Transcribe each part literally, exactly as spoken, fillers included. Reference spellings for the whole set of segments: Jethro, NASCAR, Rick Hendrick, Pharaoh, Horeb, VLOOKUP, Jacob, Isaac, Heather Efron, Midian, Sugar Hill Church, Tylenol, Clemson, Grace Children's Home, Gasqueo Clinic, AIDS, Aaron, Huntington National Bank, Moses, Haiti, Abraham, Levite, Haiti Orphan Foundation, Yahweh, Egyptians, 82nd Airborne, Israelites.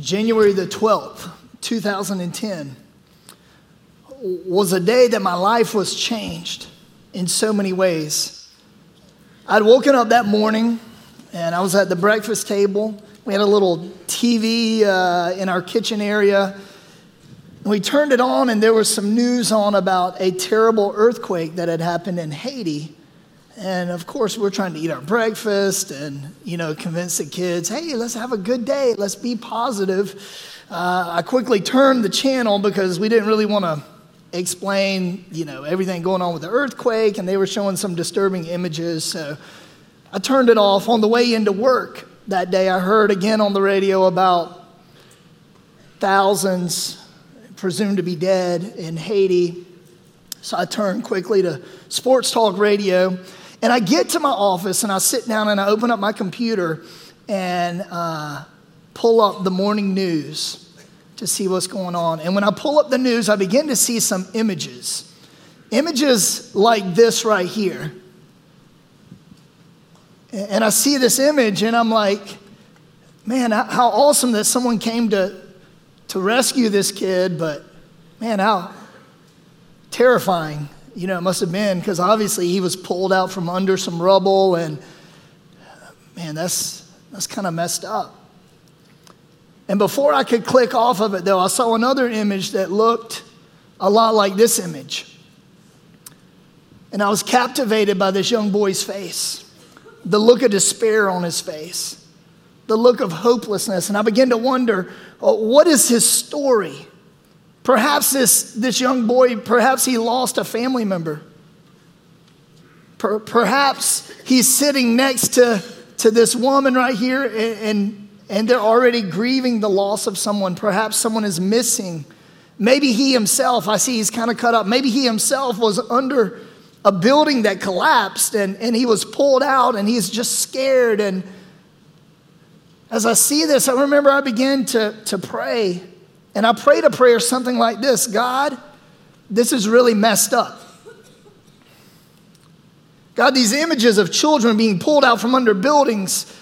January the twelfth, two thousand ten, was a day that my life was changed in so many ways. I'd woken up that morning, and I was at the breakfast table. We had a little T V uh, in our kitchen area. We turned it on, and there was some news on about a terrible earthquake that had happened in Haiti. And, of course, we're trying to eat our breakfast and, you know, convince the kids, hey, let's have a good day. Let's be positive. Uh, I quickly turned the channel because we didn't really want to explain, you know, everything going on with the earthquake. And they were showing some disturbing images. So I turned it off. On the way into work that day, I heard again on the radio about thousands presumed to be dead in Haiti. So I turned quickly to sports talk radio. And I get to my office, and I sit down, and I open up my computer and uh, pull up the morning news to see what's going on. And when I pull up the news, I begin to see some images. Images like this right here. And I see this image, and I'm like, man, how awesome that someone came to, to rescue this kid. But, man, how terrifying, you know, it must have been, because obviously he was pulled out from under some rubble, and man, that's that's kind of messed up. And before I could click off of it, though, I saw another image that looked a lot like this image. And I was captivated by this young boy's face, the look of despair on his face, the look of hopelessness. And I began to wonder, oh, what is his story? Perhaps this, this young boy, perhaps he lost a family member. Per, perhaps he's sitting next to, to this woman right here, and, and, and they're already grieving the loss of someone. Perhaps someone is missing. Maybe he himself, I see he's kind of cut up. Maybe he himself was under a building that collapsed, and, and he was pulled out, and he's just scared. And as I see this, I remember I began to, to pray. And I prayed a prayer something like this: God, this is really messed up. God, these images of children being pulled out from under buildings,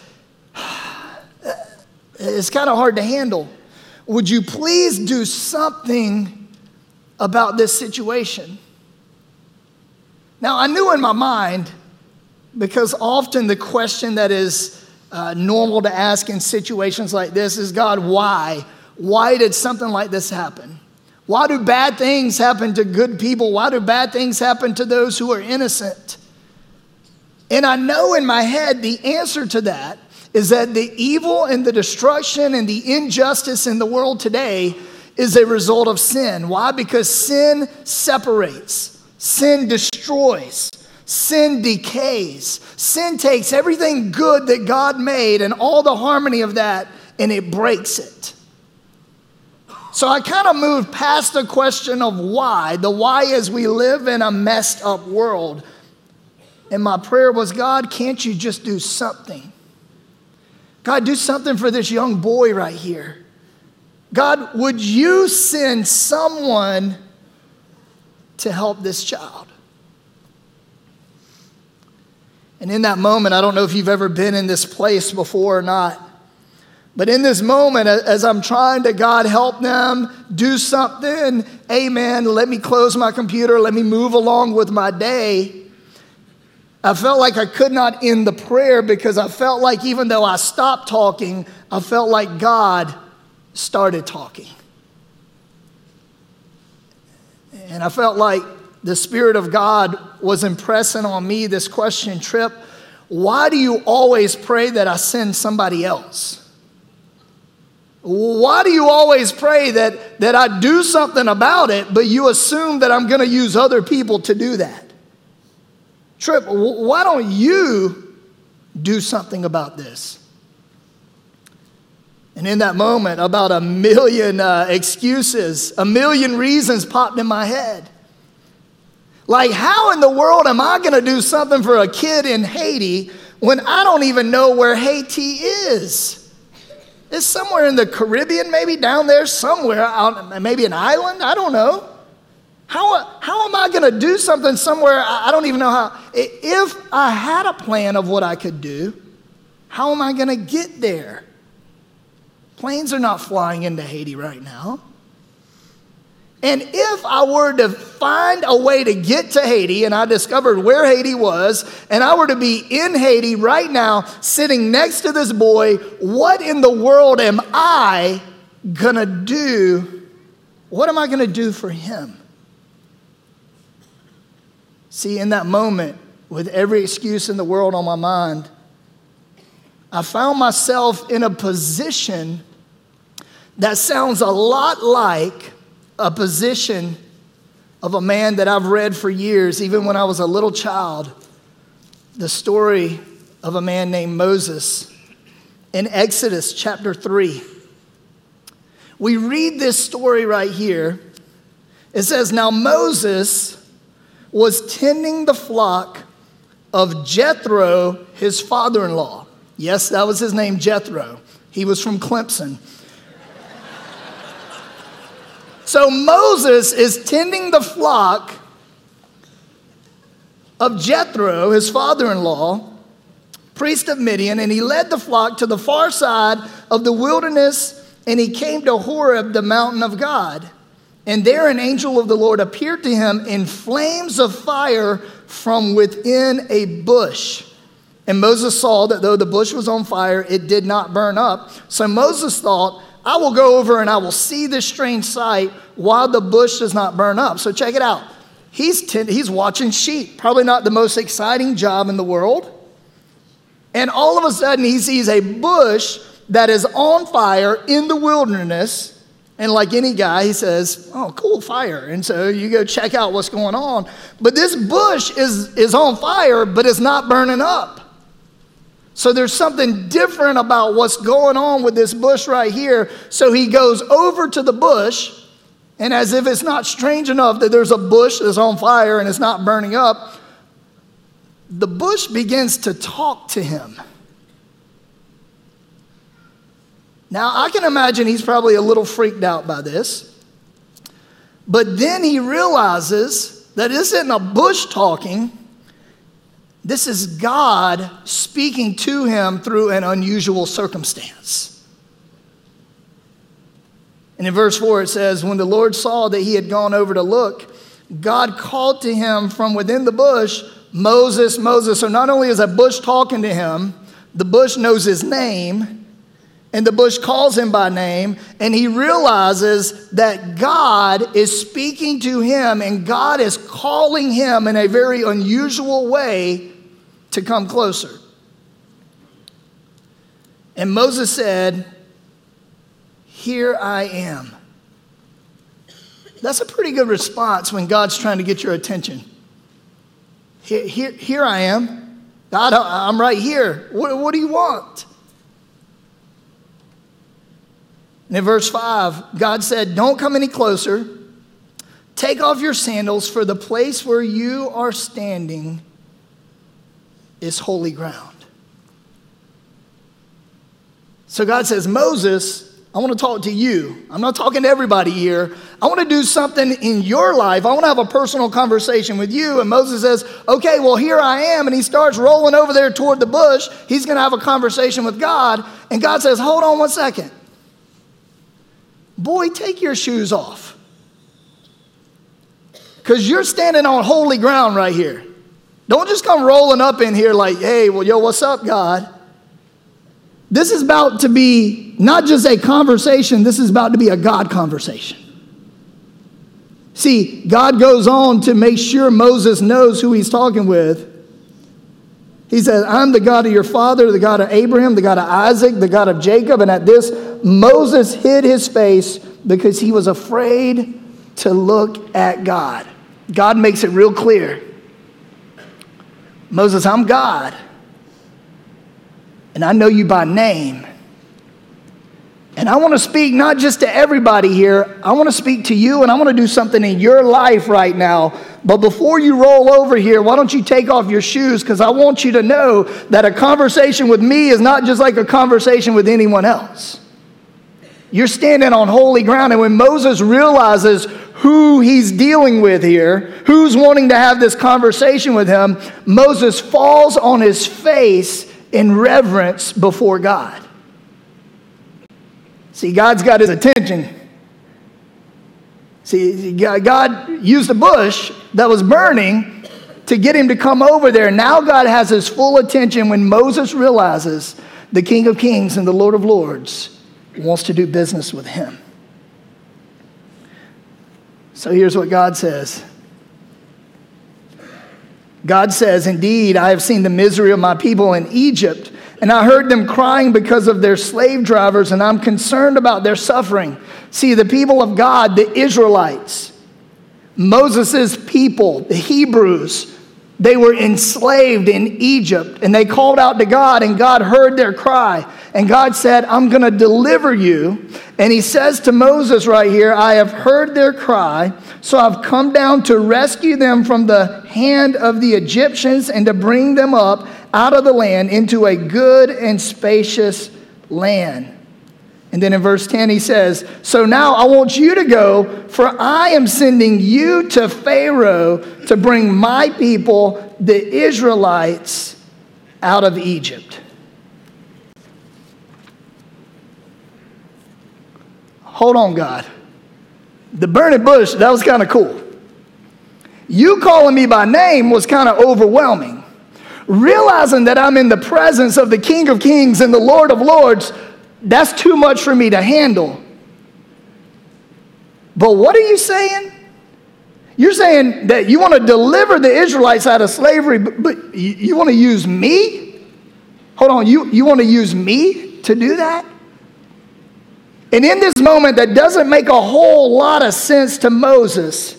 it's kind of hard to handle. Would you please do something about this situation? Now, I knew in my mind, because often the question that is uh, normal to ask in situations like this is, God, why? Why did something like this happen? Why do bad things happen to good people? Why do bad things happen to those who are innocent? And I know in my head the answer to that is that the evil and the destruction and the injustice in the world today is a result of sin. Why? Because sin separates. Sin destroys. Sin decays. Sin takes everything good that God made and all the harmony of that, and it breaks it. So I kind of moved past the question of why. The why is we live in a messed up world. And my prayer was, God, can't you just do something? God, do something for this young boy right here. God, would you send someone to help this child? And in that moment, I don't know if you've ever been in this place before or not, but in this moment, as I'm trying to, God, help them, do something, amen, let me close my computer, let me move along with my day, I felt like I could not end the prayer, because I felt like even though I stopped talking, I felt like God started talking. And I felt like the Spirit of God was impressing on me this question, Trip, why do you always pray that I send somebody else? Why do you always pray that, that I do something about it, but you assume that I'm going to use other people to do that? Trip, why don't you do something about this? And in that moment, about a million uh, excuses, a million reasons popped in my head. Like, how in the world am I going to do something for a kid in Haiti when I don't even know where Haiti is? It's somewhere in the Caribbean, maybe down there somewhere, out, maybe an island. I don't know. How, how am I going to do something somewhere? I, I don't even know how. If I had a plan of what I could do, how am I going to get there? Planes are not flying into Haiti right now. And if I were to find a way to get to Haiti, and I discovered where Haiti was, and I were to be in Haiti right now, sitting next to this boy, what in the world am I gonna do? What am I gonna do for him? See, in that moment, with every excuse in the world on my mind, I found myself in a position that sounds a lot like a position of a man that I've read for years, even when I was a little child, the story of a man named Moses in Exodus chapter three. We read this story right here. It says, "Now Moses was tending the flock of Jethro, his father-in-law." Yes, that was his name, Jethro. He was from Clemson. So Moses is tending the flock of Jethro, his father-in-law, priest of Midian, and he led the flock to the far side of the wilderness, and he came to Horeb, the mountain of God. And there an angel of the Lord appeared to him in flames of fire from within a bush. And Moses saw that though the bush was on fire, it did not burn up. So Moses thought, I will go over and I will see this strange sight while the bush does not burn up. So check it out. He's ten- he's watching sheep. Probably not the most exciting job in the world. And all of a sudden he sees a bush that is on fire in the wilderness. And like any guy, he says, oh, cool, fire. And so you go check out what's going on. But this bush is, is on fire, but it's not burning up. So there's something different about what's going on with this bush right here. So he goes over to the bush, and as if it's not strange enough that there's a bush that's on fire and it's not burning up, the bush begins to talk to him. Now, I can imagine he's probably a little freaked out by this. But then he realizes that this isn't a bush talking. This is God speaking to him through an unusual circumstance. And in verse four it says, when the Lord saw that he had gone over to look, God called to him from within the bush, Moses, Moses. So not only is a bush talking to him, the bush knows his name, and the bush calls him by name, and he realizes that God is speaking to him, and God is calling him in a very unusual way to come closer. And Moses said, here I am. That's a pretty good response when God's trying to get your attention. Here, here, here I am. God, I'm right here. What, what do you want? And in verse five, God said, don't come any closer. Take off your sandals, for the place where you are standing is holy ground. So God says, Moses, I want to talk to you. I'm not talking to everybody here. I want to do something in your life. I want to have a personal conversation with you. And Moses says, okay, well, here I am. And he starts rolling over there toward the bush. He's going to have a conversation with God. And God says, hold on one second. Boy, take your shoes off, because you're standing on holy ground right here. Don't just come rolling up in here like, hey, well, yo, what's up, God? This is about to be not just a conversation. This is about to be a God conversation. See, God goes on to make sure Moses knows who he's talking with. He says, I'm the God of your father, the God of Abraham, the God of Isaac, the God of Jacob. And at this, Moses hid his face because he was afraid to look at God. God makes it real clear. Moses, I'm God, and I know you by name. And I want to speak not just to everybody here. I want to speak to you, and I want to do something in your life right now. But before you roll over here, why don't you take off your shoes? Because I want you to know that a conversation with me is not just like a conversation with anyone else. You're standing on holy ground. And when Moses realizes who he's dealing with here, who's wanting to have this conversation with him, Moses falls on his face in reverence before God. See, God's got his attention. See, God used a bush that was burning to get him to come over there. Now God has his full attention when Moses realizes the King of Kings and the Lord of Lords wants to do business with him. So here's what God says. God says, "Indeed, I have seen the misery of my people in Egypt, and I heard them crying because of their slave drivers, and I'm concerned about their suffering." See, the people of God, the Israelites, Moses' people, the Hebrews, they were enslaved in Egypt, and they called out to God, and God heard their cry. And God said, "I'm going to deliver you." And he says to Moses right here, "I have heard their cry, so I've come down to rescue them from the hand of the Egyptians and to bring them up out of the land into a good and spacious land." And then in verse ten, he says, "So now I want you to go, for I am sending you to Pharaoh to bring my people, the Israelites, out of Egypt." Hold on, God. The burning bush, that was kind of cool. You calling me by name was kind of overwhelming. Realizing that I'm in the presence of the King of Kings and the Lord of Lords, that's too much for me to handle. But what are you saying? You're saying that you want to deliver the Israelites out of slavery, but, but you, you want to use me? Hold on, you, you want to use me to do that? And in this moment, that doesn't make a whole lot of sense to Moses.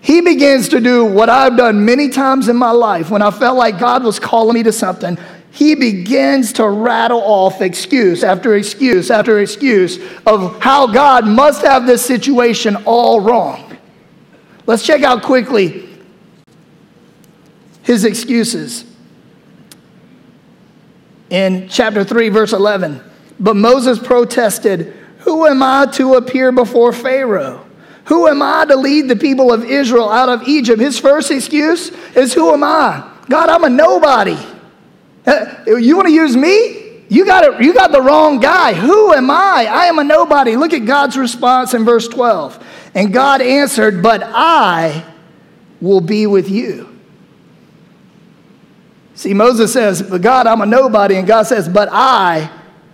He begins to do what I've done many times in my life when I felt like God was calling me to something. He begins to rattle off excuse after excuse after excuse of how God must have this situation all wrong. Let's check out quickly his excuses. In chapter three, verse eleven, "But Moses protested, 'Who am I to appear before Pharaoh? Who am I to lead the people of Israel out of Egypt?'" His first excuse is, "Who am I? God, I'm a nobody. You want to use me? You got it. You got the wrong guy. Who am I? I am a nobody." Look at God's response in verse twelve. "And God answered, 'But I will be with you.'" See, Moses says, "But God, I'm a nobody." And God says, "But I,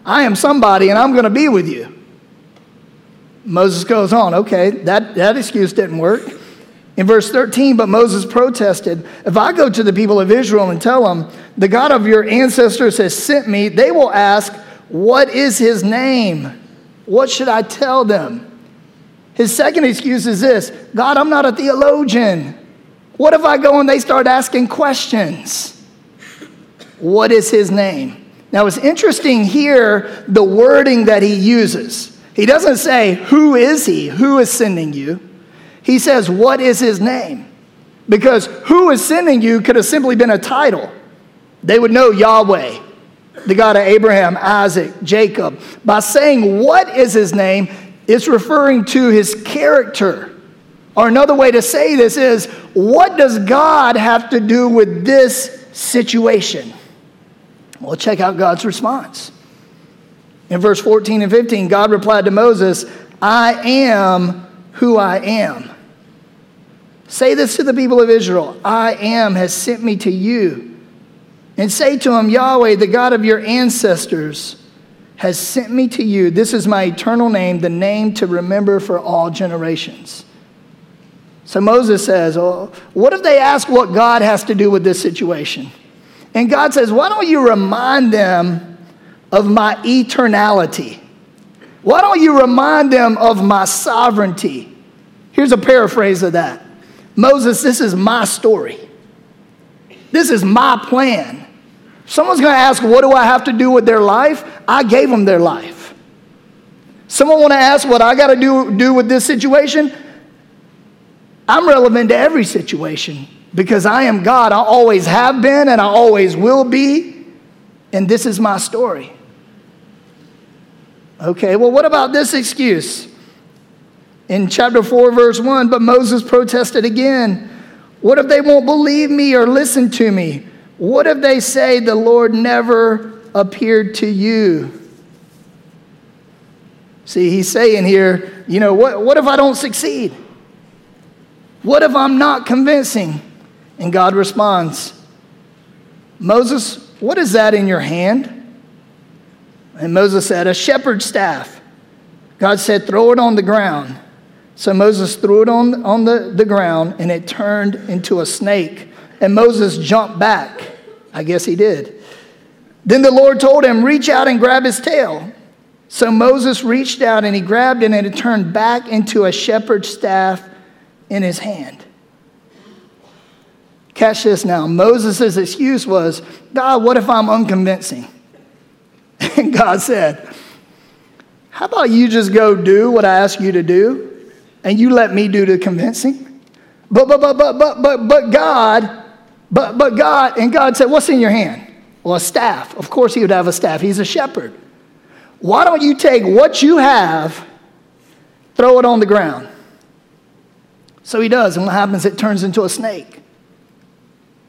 I am somebody, and I'm going to be with you." Moses goes on, okay, that, that excuse didn't work. In verse thirteen, "But Moses protested, 'If I go to the people of Israel and tell them, the God of your ancestors has sent me, they will ask, what is his name? What should I tell them?'" His second excuse is this: "God, I'm not a theologian. What if I go and they start asking questions? What is his name?" Now it's interesting here, the wording that he uses. He doesn't say, "Who is he? Who is sending you?" He says, "What is his name?" Because "who is sending you" could have simply been a title. They would know Yahweh, the God of Abraham, Isaac, Jacob. By saying, "What is his name?" it's referring to his character. Or another way to say this is, what does God have to do with this situation? Well, check out God's response. In verse fourteen and fifteen, God replied to Moses, "I am who I am. Say this to the people of Israel: 'I am has sent me to you.' And say to him, 'Yahweh, the God of your ancestors, has sent me to you. This is my eternal name, the name to remember for all generations.'" So Moses says, "Oh, what if they ask what God has to do with this situation?" And God says, "Why don't you remind them of my eternality? Why don't you remind them of my sovereignty?" Here's a paraphrase of that. "Moses, this is my story. This is my plan. Someone's going to ask, what do I have to do with their life? I gave them their life. Someone want to ask what I got to do, do with this situation? I'm relevant to every situation because I am God. I always have been and I always will be. And this is my story." Okay, well, what about this excuse? In chapter four, verse one, "But Moses protested again. 'What if they won't believe me or listen to me? What if they say the Lord never appeared to you?'" See, he's saying here, you know, what, what if I don't succeed? What if I'm not convincing? And God responds, Moses, what is that in your hand? And Moses said, a shepherd's staff. God said, throw it on the ground. So Moses threw it on, on the, the ground, and it turned into a snake. And Moses jumped back. I guess he did. Then the Lord told him, reach out and grab his tail. So Moses reached out, and he grabbed it, and it turned back into a shepherd's staff in his hand. Catch this now. Moses' excuse was, God, what if I'm unconvincing? And God said, how about you just go do what I ask you to do, and you let me do the convincing? But, but, but, but, but, but, but God, but, but God, and God said, what's in your hand? Well, a staff. Of course he would have a staff. He's a shepherd. Why don't you take what you have, throw it on the ground? So he does, and what happens? It turns into a snake.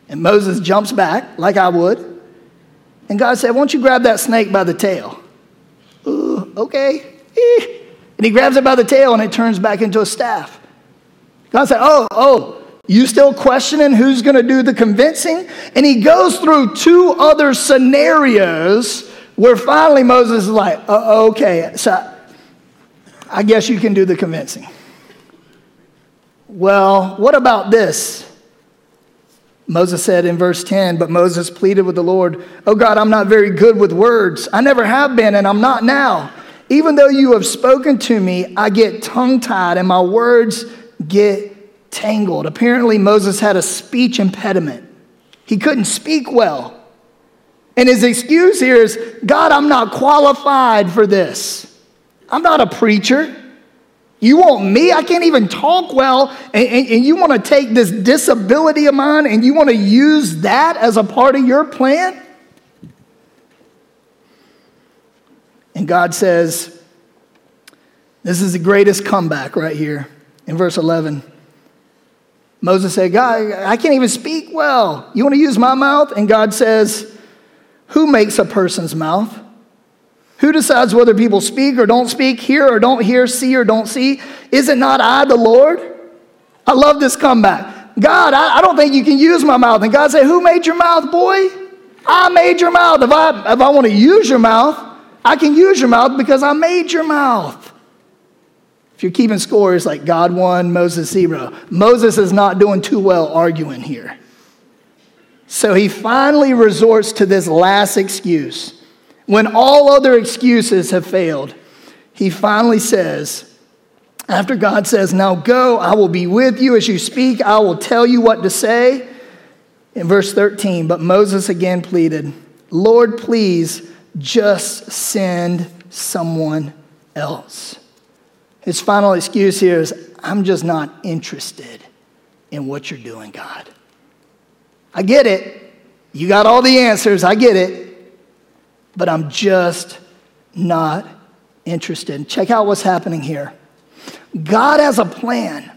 And Moses jumps back, like I would. And God said, why don't you grab that snake by the tail? Ooh, okay. Eh. And he grabs it by the tail, and it turns back into a staff. God said, oh, oh, you still questioning who's going to do the convincing? And he goes through two other scenarios where finally Moses is like, oh, okay, so I guess you can do the convincing. Well, what about this? Moses said in verse ten, but Moses pleaded with the Lord, oh God, I'm not very good with words. I never have been, and I'm not now. Even though you have spoken to me, I get tongue-tied, and my words get tangled. Apparently, Moses had a speech impediment. He couldn't speak well. And his excuse here is, God, I'm not qualified for this. I'm not a preacher. You want me? I can't even talk well, and, and, and you want to take this disability of mine and you want to use that as a part of your plan? And God says, this is the greatest comeback right here in verse eleven. Moses said, God, I can't even speak well. You want to use my mouth? And God says, who makes a person's mouth? Who decides whether people speak or don't speak, hear or don't hear, see or don't see? Is it not I, the Lord? I love this comeback. God, I, I don't think you can use my mouth. And God said, who made your mouth, boy? I made your mouth. If I, if I want to use your mouth, I can use your mouth because I made your mouth. If you're keeping score, it's like God one, Moses zero. Moses is not doing too well arguing here. So he finally resorts to this last excuse. When all other excuses have failed, he finally says, after God says, now go, I will be with you as you speak. I will tell you what to say. In verse thirteen, but Moses again pleaded, Lord, please just send someone else. His final excuse here is, I'm just not interested in what you're doing, God. I get it. You got all the answers. I get it. But I'm just not interested. Check out what's happening here. God has a plan,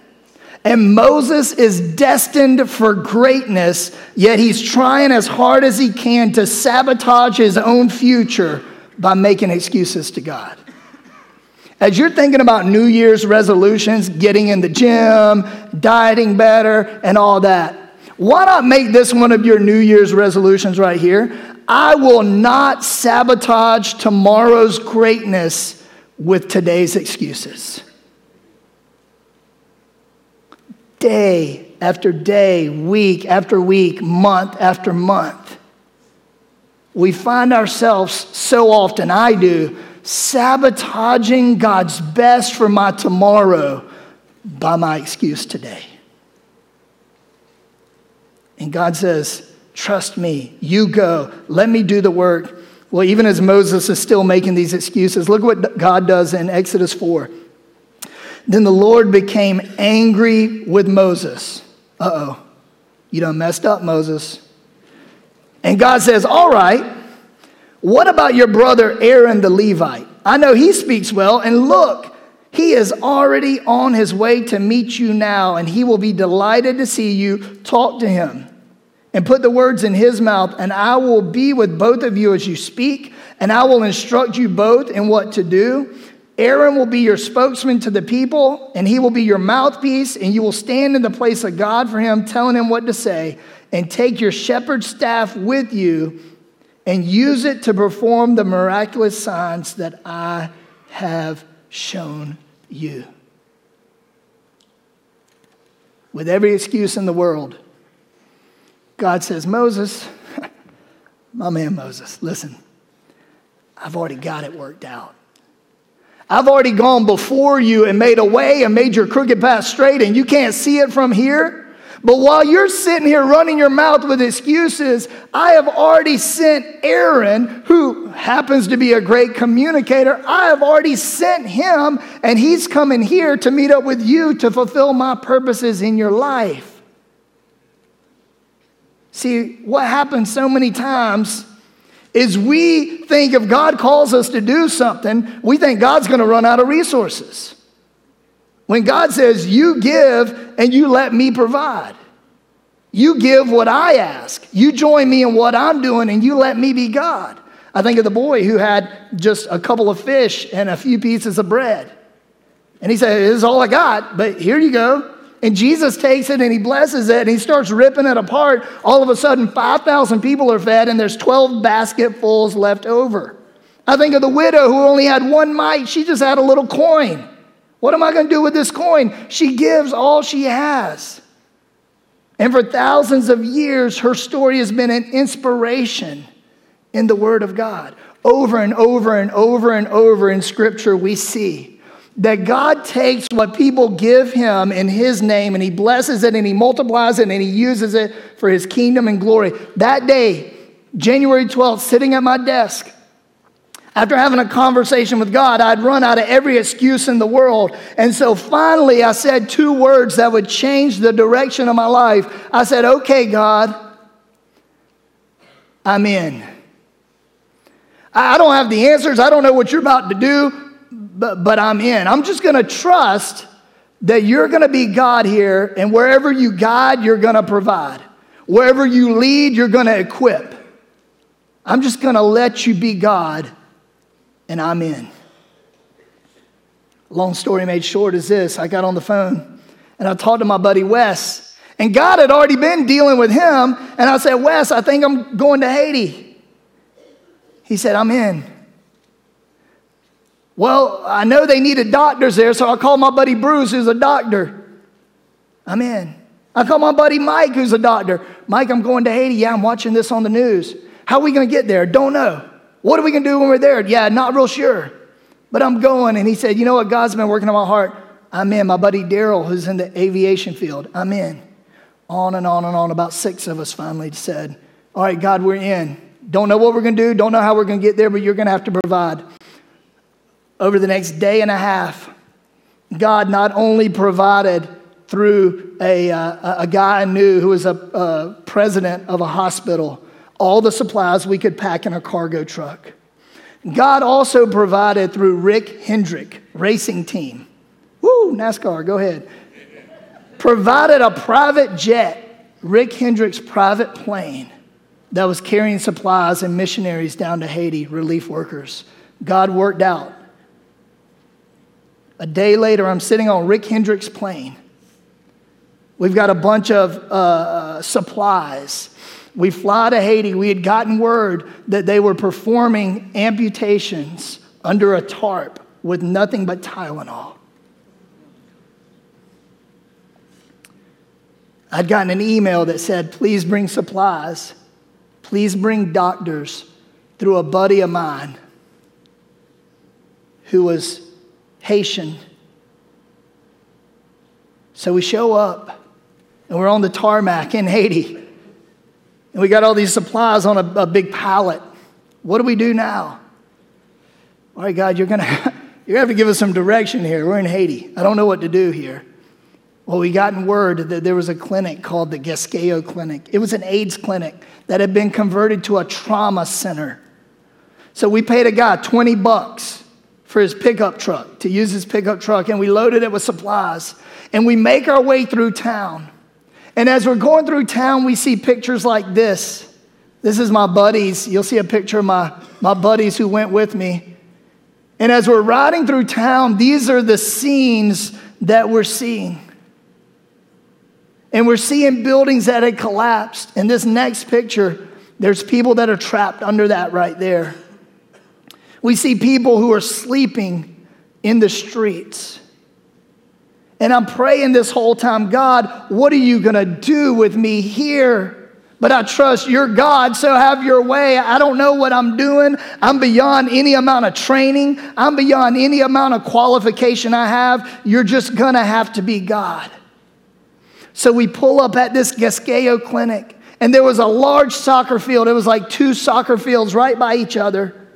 and Moses is destined for greatness, yet he's trying as hard as he can to sabotage his own future by making excuses to God. As you're thinking about New Year's resolutions, getting in the gym, dieting better, and all that, why not make this one of your New Year's resolutions right here? I will not sabotage tomorrow's greatness with today's excuses. Day after day, week after week, month after month, we find ourselves so often, I do, sabotaging God's best for my tomorrow by my excuse today. And God says, trust me, you go, let me do the work. Well, even as Moses is still making these excuses, look what God does in Exodus four. Then the Lord became angry with Moses. Uh-oh, you done messed up, Moses. And God says, all right, what about your brother Aaron the Levite? I know he speaks well, and look, he is already on his way to meet you now, and he will be delighted to see you. Talk to him and put the words in his mouth, and I will be with both of you as you speak, and I will instruct you both in what to do. Aaron will be your spokesman to the people, and he will be your mouthpiece, and you will stand in the place of God for him, telling him what to say, and take your shepherd's staff with you and use it to perform the miraculous signs that I have shown you. With every excuse in the world, God says, Moses, my man Moses, listen, I've already got it worked out. I've already gone before you and made a way and made your crooked path straight, and you can't see it from here. But while you're sitting here running your mouth with excuses, I have already sent Aaron, who happens to be a great communicator. I have already sent him, and he's coming here to meet up with you to fulfill my purposes in your life. See, what happens so many times is we think if God calls us to do something, we think God's going to run out of resources. When God says, you give and you let me provide. You give what I ask. You join me in what I'm doing and you let me be God. I think of the boy who had just a couple of fish and a few pieces of bread. And he said, this is all I got, but here you go. And Jesus takes it and he blesses it and he starts ripping it apart. All of a sudden, five thousand people are fed and there's twelve basketfuls left over. I think of the widow who only had one mite. She just had a little coin. What am I going to do with this coin? She gives all she has. And for thousands of years, her story has been an inspiration in the Word of God. Over and over and over and over in Scripture, we see that God takes what people give him in his name and he blesses it and he multiplies it and he uses it for his kingdom and glory. That day, January twelfth, sitting at my desk, after having a conversation with God, I'd run out of every excuse in the world. And so finally I said two words that would change the direction of my life. I said, okay, God, I'm in. I don't have the answers. I don't know what you're about to do. But, but I'm in. I'm just going to trust that you're going to be God here, and wherever you guide, you're going to provide. Wherever you lead, you're going to equip. I'm just going to let you be God, and I'm in. Long story made short is this. I got on the phone, and I talked to my buddy Wes, and God had already been dealing with him, and I said, Wes, I think I'm going to Haiti. He said, I'm in. Well, I know they needed doctors there, so I called my buddy Bruce, who's a doctor. I'm in. I called my buddy Mike, who's a doctor. Mike, I'm going to Haiti. Yeah, I'm watching this on the news. How are we going to get there? Don't know. What are we going to do when we're there? Yeah, not real sure. But I'm going. And he said, you know what? God's been working on my heart. I'm in. My buddy Daryl, who's in the aviation field. I'm in. On and on and on. About six of us finally said, all right, God, we're in. Don't know what we're going to do. Don't know how we're going to get there, but you're going to have to provide. Over the next day and a half, God not only provided through a, uh, a guy I knew who was a uh, president of a hospital, all the supplies we could pack in a cargo truck. God also provided through Rick Hendrick, racing team. Woo, NASCAR, go ahead. Provided a private jet, Rick Hendrick's private plane, that was carrying supplies and missionaries down to Haiti, relief workers. God worked out. A day later, I'm sitting on Rick Hendrick's plane. We've got a bunch of uh, supplies. We fly to Haiti. We had gotten word that they were performing amputations under a tarp with nothing but Tylenol. I'd gotten an email that said, please bring supplies. Please bring doctors, through a buddy of mine who was Haitian. So we show up and we're on the tarmac in Haiti and we got all these supplies on a, a big pallet. What do we do now? All right, God, you're going to you're have to give us some direction here. We're in Haiti. I don't know what to do here. Well, we gotten word that there was a clinic called the Gasqueo Clinic. It was an AIDS clinic that had been converted to a trauma center. So we paid a guy twenty bucks for his pickup truck, to use his pickup truck, and we loaded it with supplies. And we make our way through town. And as we're going through town, we see pictures like this. This is my buddies. You'll see a picture of my, my buddies who went with me. And as we're riding through town, these are the scenes that we're seeing. And we're seeing buildings that had collapsed. In this next picture, there's people that are trapped under that right there. We see people who are sleeping in the streets. And I'm praying this whole time, God, what are you going to do with me here? But I trust you're God, so have your way. I don't know what I'm doing. I'm beyond any amount of training. I'm beyond any amount of qualification I have. You're just going to have to be God. So we pull up at this Gasqueo Clinic, and there was a large soccer field. It was like two soccer fields right by each other.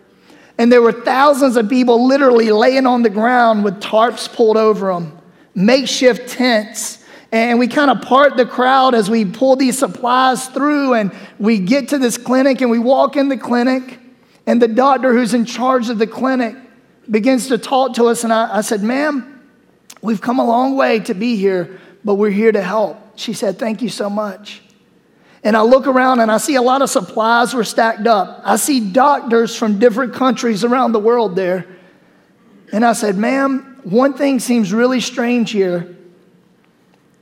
And there were thousands of people literally laying on the ground with tarps pulled over them, makeshift tents. And we kind of part the crowd as we pull these supplies through, and we get to this clinic, and we walk in the clinic, and the doctor who's in charge of the clinic begins to talk to us. And I, I said, ma'am, we've come a long way to be here, but we're here to help. She said, thank you so much. And I look around and I see a lot of supplies were stacked up. I see doctors from different countries around the world there. And I said, ma'am, one thing seems really strange here.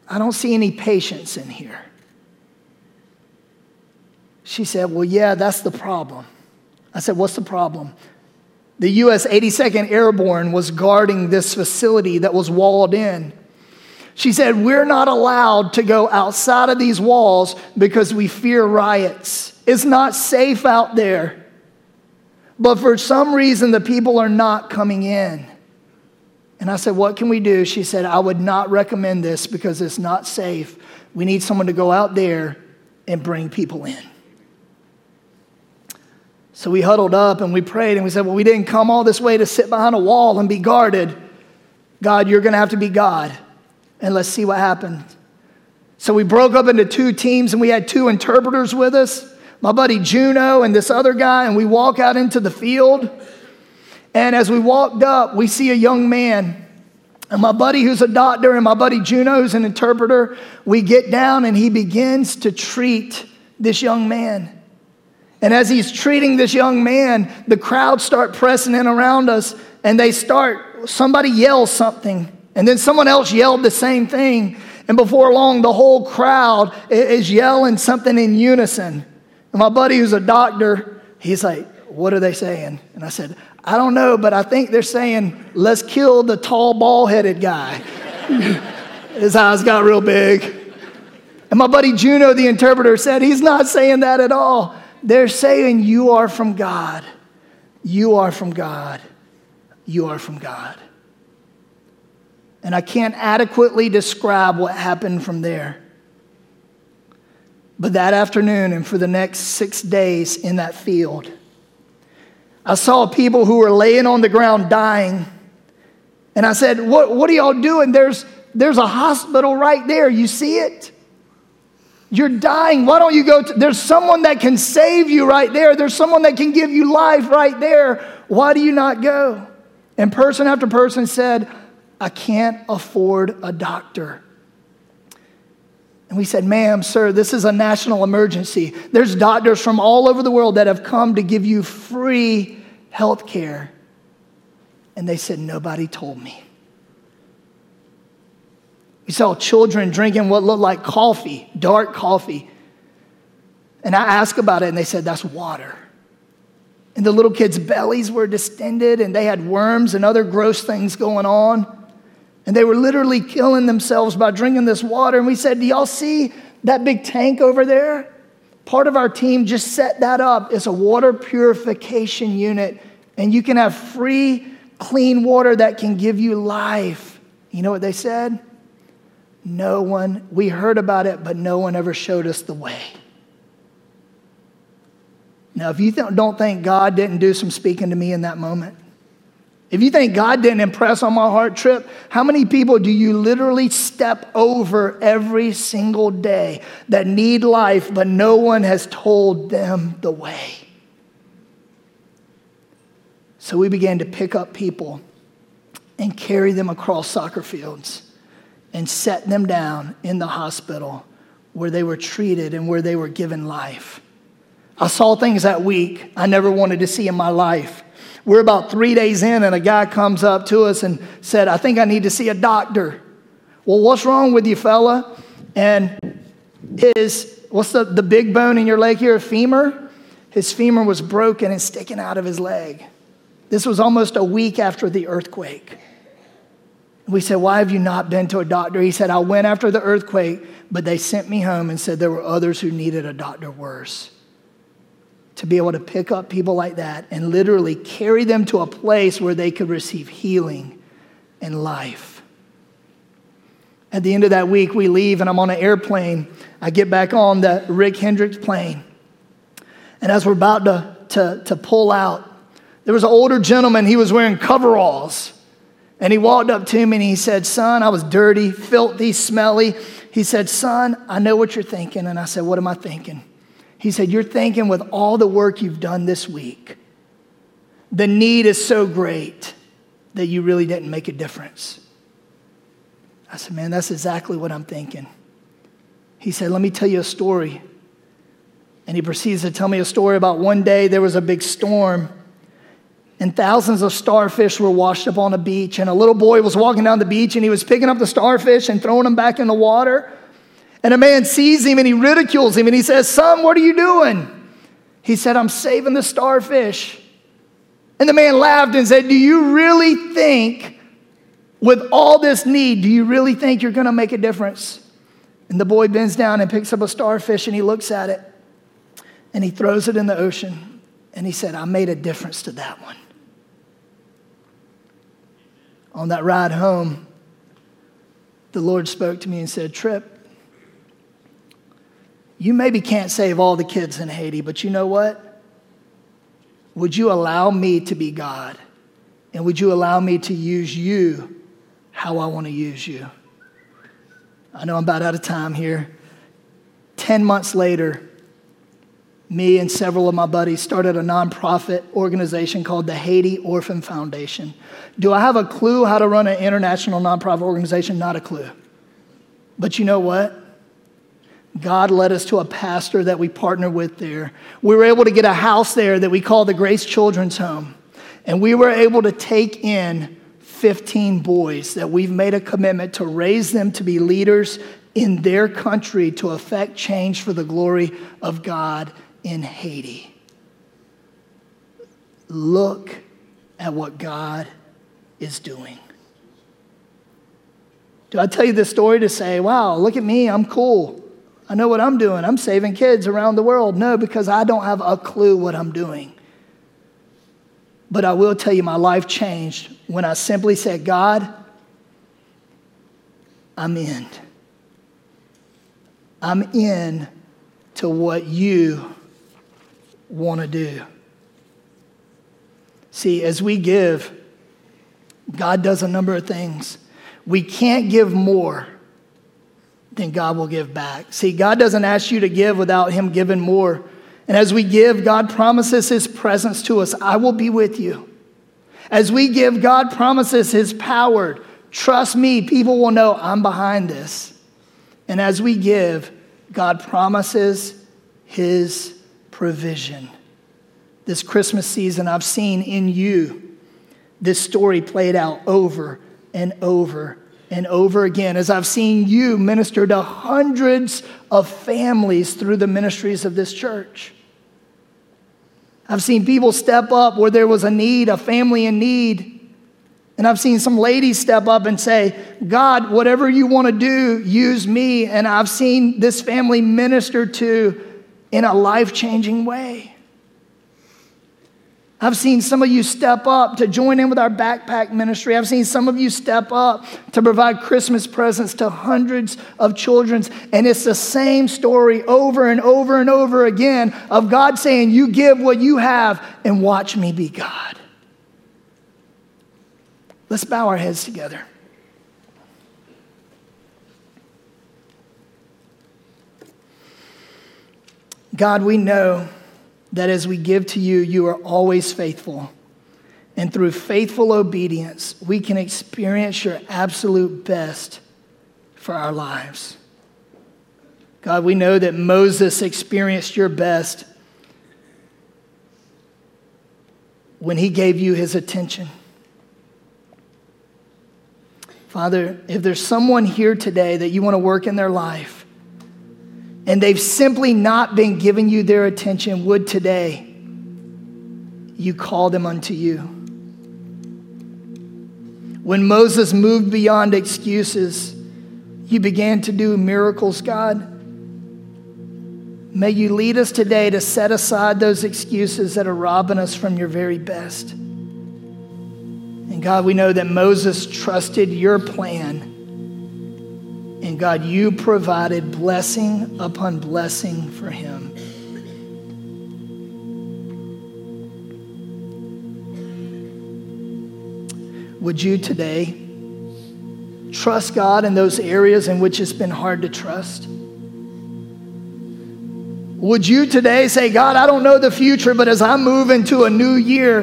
I don't see any patients in here. She said, well, yeah, that's the problem. I said, what's the problem? The U S eighty-second Airborne was guarding this facility that was walled in. She said, we're not allowed to go outside of these walls because we fear riots. It's not safe out there. But for some reason, the people are not coming in. And I said, what can we do? She said, I would not recommend this because it's not safe. We need someone to go out there and bring people in. So we huddled up and we prayed and we said, well, we didn't come all this way to sit behind a wall and be guarded. God, you're going to have to be God. And let's see what happened. So we broke up into two teams, and we had two interpreters with us, my buddy Juno and this other guy, and we walk out into the field. And as we walked up, we see a young man. And my buddy who's a doctor and my buddy Juno who's an interpreter, we get down and he begins to treat this young man. And as he's treating this young man, the crowd start pressing in around us, and they start, somebody yells something. And then someone else yelled the same thing. And before long, the whole crowd is yelling something in unison. And my buddy who's a doctor, he's like, what are they saying? And I said, I don't know, but I think they're saying, let's kill the tall, bald-headed guy. His eyes got real big. And my buddy Juno, the interpreter, said, he's not saying that at all. They're saying, you are from God. You are from God. You are from God. And I can't adequately describe what happened from there. But that afternoon and for the next six days in that field, I saw people who were laying on the ground dying. And I said, what, what are y'all doing? There's, there's a hospital right there. You see it? You're dying. Why don't you go? To, there's someone that can save you right there. There's someone that can give you life right there. Why do you not go? And person after person said, I can't afford a doctor. And we said, ma'am, sir, this is a national emergency. There's doctors from all over the world that have come to give you free health care. And they said, nobody told me. We saw children drinking what looked like coffee, dark coffee. And I asked about it, and they said, that's water. And the little kids' bellies were distended, and they had worms and other gross things going on. And they were literally killing themselves by drinking this water. And we said, do y'all see that big tank over there? Part of our team just set that up. It's a water purification unit. And you can have free, clean water that can give you life. You know what they said? No one, we heard about it, but no one ever showed us the way. Now, if you th- don't think God didn't do some speaking to me in that moment, if you think God didn't impress on my heart trip, how many people do you literally step over every single day that need life, but no one has told them the way? So we began to pick up people and carry them across soccer fields and set them down in the hospital where they were treated and where they were given life. I saw things that week I never wanted to see in my life. We're about three days in, and a guy comes up to us and said, I think I need to see a doctor. Well, what's wrong with you, fella? And his, what's the, the big bone in your leg here, femur? His femur was broken and sticking out of his leg. This was almost a week after the earthquake. We said, why have you not been to a doctor? He said, I went after the earthquake, but they sent me home and said there were others who needed a doctor worse. To be able to pick up people like that and literally carry them to a place where they could receive healing and life. At the end of that week, we leave and I'm on an airplane. I get back on the Rick Hendrick plane. And as we're about to, to, to pull out, there was an older gentleman, he was wearing coveralls. And he walked up to me and he said, son, I was dirty, filthy, smelly. He said, son, I know what you're thinking. And I said, what am I thinking? He said, you're thinking with all the work you've done this week, the need is so great that you really didn't make a difference. I said, man, that's exactly what I'm thinking. He said, let me tell you a story. And he proceeds to tell me a story about one day there was a big storm and thousands of starfish were washed up on a beach. And a little boy was walking down the beach and he was picking up the starfish and throwing them back in the water. And a man sees him and he ridicules him and he says, son, what are you doing? He said, I'm saving the starfish. And the man laughed and said, do you really think with all this need, do you really think you're going to make a difference? And the boy bends down and picks up a starfish and he looks at it and he throws it in the ocean. And he said, I made a difference to that one. On that ride home, the Lord spoke to me and said, Tripp, you maybe can't save all the kids in Haiti, but you know what? Would you allow me to be God? And would you allow me to use you how I want to use you? I know I'm about out of time here. Ten months later, me and several of my buddies started a nonprofit organization called the Haiti Orphan Foundation. Do I have a clue how to run an international nonprofit organization? Not a clue. But you know what? God led us to a pastor that we partner with there. We were able to get a house there that we call the Grace Children's Home. And we were able to take in fifteen boys that we've made a commitment to raise them to be leaders in their country to affect change for the glory of God in Haiti. Look at what God is doing. Do I tell you this story to say, wow, look at me, I'm cool. I know what I'm doing. I'm saving kids around the world. No, because I don't have a clue what I'm doing. But I will tell you my life changed when I simply said, God, I'm in. I'm in to what you want to do. See, as we give, God does a number of things. We can't give more than God will give back. See, God doesn't ask you to give without him giving more. And as we give, God promises his presence to us. I will be with you. As we give, God promises his power. Trust me, people will know I'm behind this. And as we give, God promises his provision. This Christmas season, I've seen in you this story played out over and over and over again, as I've seen you minister to hundreds of families through the ministries of this church. I've seen people step up where there was a need, a family in need. And I've seen some ladies step up and say, God, whatever you want to do, use me. And I've seen this family ministered to in a life-changing way. I've seen some of you step up to join in with our backpack ministry. I've seen some of you step up to provide Christmas presents to hundreds of children. And it's the same story over and over and over again of God saying, you give what you have and watch me be God. Let's bow our heads together. God, we know that as we give to you, you are always faithful. And through faithful obedience, we can experience your absolute best for our lives. God, we know that Moses experienced your best when he gave you his attention. Father, if there's someone here today that you want to work in their life and they've simply not been giving you their attention, would today you call them unto you? When Moses moved beyond excuses, you began to do miracles, God. May you lead us today to set aside those excuses that are robbing us from your very best. And God, we know that Moses trusted your plan. And God, you provided blessing upon blessing for him. Would you today trust God in those areas in which it's been hard to trust? Would you today say, God, I don't know the future, but as I move into a new year,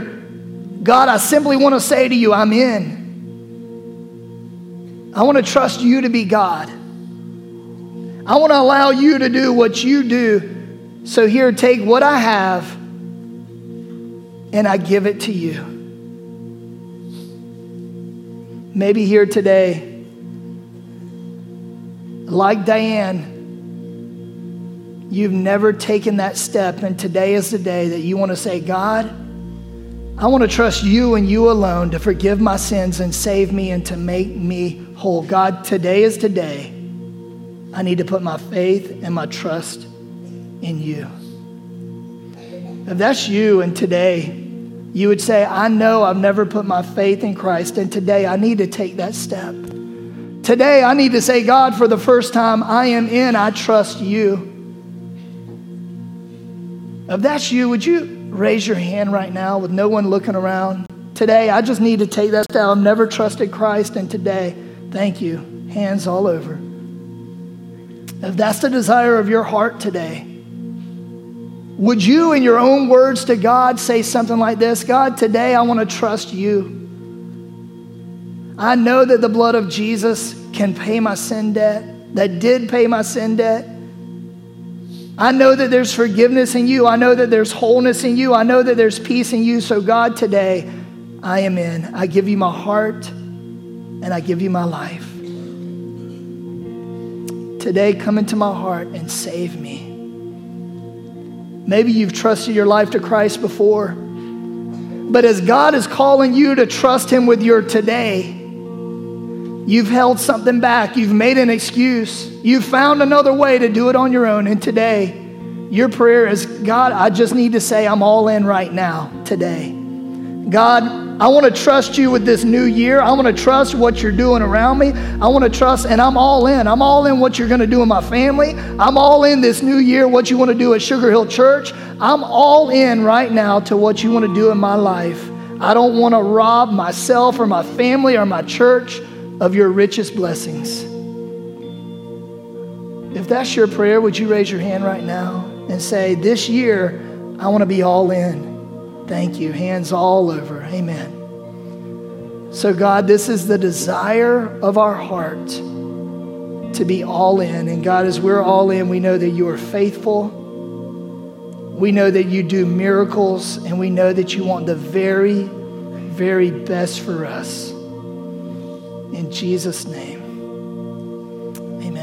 God, I simply want to say to you, I'm in. I want to trust you to be God. I want to allow you to do what you do. So here, take what I have and I give it to you. Maybe here today, like Diane, you've never taken that step, and today is the day that you want to say, God, I want to trust you and you alone to forgive my sins and save me and to make me whole. God, today is today. I need to put my faith and my trust in you. If that's you and today, you would say, I know I've never put my faith in Christ, and today I need to take that step. Today I need to say, God, for the first time, I am in, I trust you. If that's you, would you raise your hand right now with no one looking around? Today, I just need to take that step. I've never trusted Christ, and today, thank you. Hands all over. If that's the desire of your heart today, would you, in your own words to God, say something like this? God, today I want to trust you. I know that the blood of Jesus can pay my sin debt, that did pay my sin debt. I know that there's forgiveness in you. I know that there's wholeness in you. I know that there's peace in you. So God, today, I am in. I give you my heart and I give you my life. Today, come into my heart and save me. Maybe you've trusted your life to Christ before, but as God is calling you to trust him with your today, you've held something back. You've made an excuse. You've found another way to do it on your own. And today, your prayer is, God, I just need to say I'm all in right now today. God, I want to trust you with this new year. I want to trust what you're doing around me. I want to trust, and I'm all in. I'm all in what you're going to do in my family. I'm all in this new year, what you want to do at Sugar Hill Church. I'm all in right now to what you want to do in my life. I don't want to rob myself or my family or my church of your richest blessings. If that's your prayer, would you raise your hand right now and say, this year, I want to be all in. Thank you. Hands all over. Amen. So God, this is the desire of our heart to be all in. And God, as we're all in, we know that you are faithful. We know that you do miracles, and we know that you want the very, very best for us. In Jesus' name.